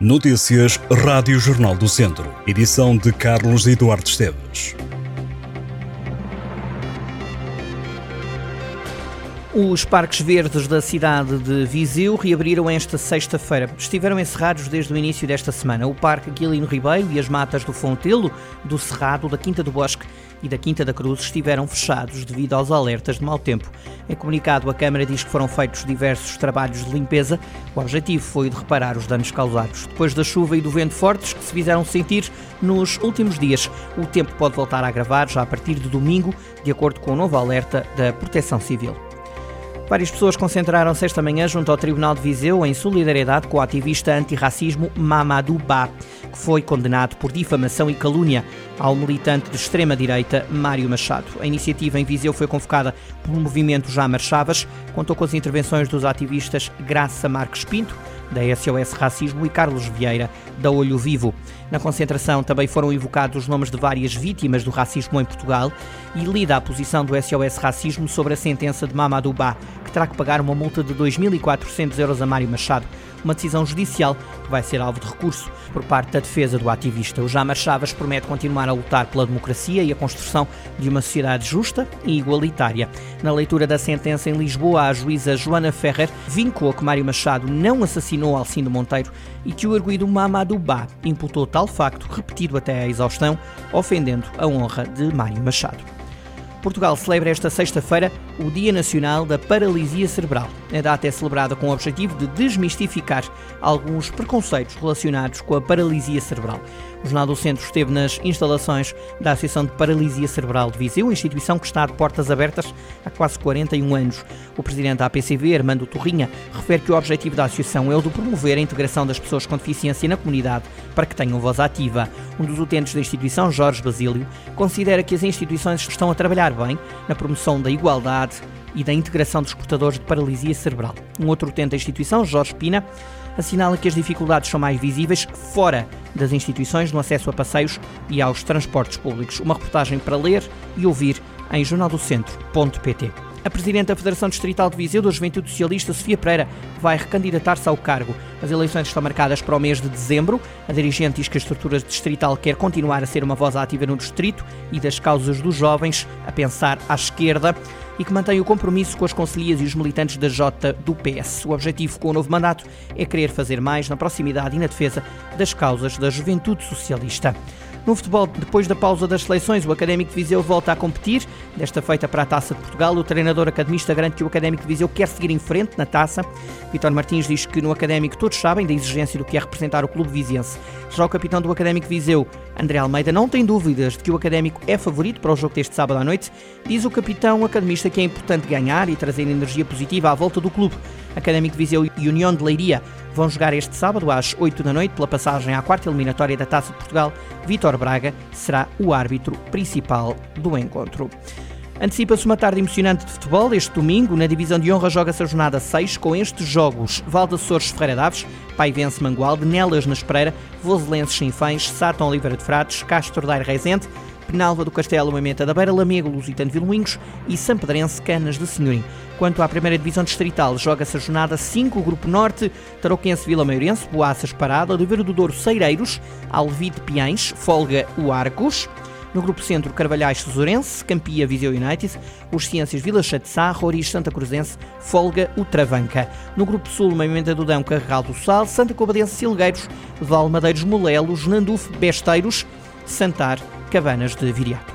Notícias Rádio Jornal do Centro. Edição de Carlos Eduardo Esteves. Os parques verdes da cidade de Viseu reabriram esta sexta-feira. Estiveram encerrados desde o início desta semana. O Parque Guilino Ribeiro e as matas do Fontelo, do Cerrado, da Quinta do Bosque e da Quinta da Cruz estiveram fechados devido aos alertas de mau tempo. Em comunicado, a Câmara diz que foram feitos diversos trabalhos de limpeza. O objetivo foi o de reparar os danos causados depois da chuva e do vento fortes que se fizeram sentir nos últimos dias. O tempo pode voltar a agravar já a partir de domingo, de acordo com o novo alerta da Proteção Civil. Várias pessoas concentraram-se esta manhã junto ao Tribunal de Viseu em solidariedade com o ativista antirracismo Mamadou Ba, que foi condenado por difamação e calúnia ao militante de extrema-direita Mário Machado. A iniciativa em Viseu foi convocada pelo movimento Já Marchavas, contou com as intervenções dos ativistas Graça Marques Pinto, da SOS Racismo, e Carlos Vieira, da Olho Vivo. Na concentração também foram evocados os nomes de várias vítimas do racismo em Portugal e lida a posição do SOS Racismo sobre a sentença de Mamadou Ba, que terá que pagar uma multa de 2.400 euros a Mário Machado, uma decisão judicial que vai ser alvo de recurso por parte da defesa do ativista. O Já Marchavas promete continuar a lutar pela democracia e a construção de uma sociedade justa e igualitária. Na leitura da sentença em Lisboa, a juíza Joana Ferrer vincou que Mário Machado não assassinou Alcindo Monteiro e que o arguido Mamadou Ba imputou tal facto, repetido até à exaustão, ofendendo a honra de Mário Machado. Portugal celebra esta sexta-feira o Dia Nacional da Paralisia Cerebral. A data é celebrada com o objetivo de desmistificar alguns preconceitos relacionados com a paralisia cerebral. O Jornal do Centro esteve nas instalações da Associação de Paralisia Cerebral de Viseu, instituição que está de portas abertas há quase 41 anos. O presidente da APCV, Armando Torrinha, refere que o objetivo da associação é o de promover a integração das pessoas com deficiência na comunidade para que tenham voz ativa. Um dos utentes da instituição, Jorge Basílio, considera que as instituições estão a trabalhar bem na promoção da igualdade e da integração dos portadores de paralisia cerebral. Um outro utente da instituição, Jorge Pina, assinala que as dificuldades são mais visíveis fora das instituições no acesso a passeios e aos transportes públicos. Uma reportagem para ler e ouvir em jornaldocentro.pt. A Presidente da Federação Distrital de Viseu da Juventude Socialista, Sofia Pereira, vai recandidatar-se ao cargo. As eleições estão marcadas para o mês de dezembro. A dirigente diz que a estrutura distrital quer continuar a ser uma voz ativa no distrito e das causas dos jovens, a pensar à esquerda, e que mantém o compromisso com as concelhias e os militantes da Jota do PS. O objetivo com o novo mandato é querer fazer mais na proximidade e na defesa das causas da juventude socialista. No futebol, depois da pausa das seleções, o Académico de Viseu volta a competir. Desta feita para a Taça de Portugal, o treinador academista garante que o Académico de Viseu quer seguir em frente na Taça. Vítor Martins diz que no Académico todos sabem da exigência do que é representar o clube viziense. Já o capitão do Académico de Viseu, André Almeida, não tem dúvidas de que o Académico é favorito para o jogo deste sábado à noite. Diz o capitão academista que é importante ganhar e trazer energia positiva à volta do clube. Académico de Viseu e União de Leiria vão jogar este sábado às 8 da noite pela passagem à quarta eliminatória da Taça de Portugal. Vítor Braga será o árbitro principal do encontro. Antecipa-se uma tarde emocionante de futebol este domingo. Na divisão de honra joga-se a jornada 6 com estes jogos: Val de Açores, Ferreira de Aves, Paivense, Mangualde, Nelas na Espereira, Voselenses, Chinfães, Sátão, Oliveira de Frades, Castro da Rezende, Penalva do Castelo, Mamenta da Beira, Lamego, Lusitano de Vilmoinhos e São Pedrense, Canas de Senhorim. Quanto à primeira divisão distrital, joga-se a jornada 5, Grupo Norte, Tarouquense, Vila Maiorense, Boaças, Parada, Oliveira do Douro, Ceireiros, Alvide, Piães, Folga, o Arcos. No Grupo Centro, Carvalhais, Sesourense, Campia, Viseu United, Os Ciências, Vila Chã de Sá, Roriz, Santa Cruzense, Folga, Travanca. No Grupo Sul, Mamimenta do Dão, Carregal do Sal, Santa Cobadense, Silgueiros, Valmadeiros, Molelos, Nandufe, Besteiros, Santar, Cabanas de Viriato.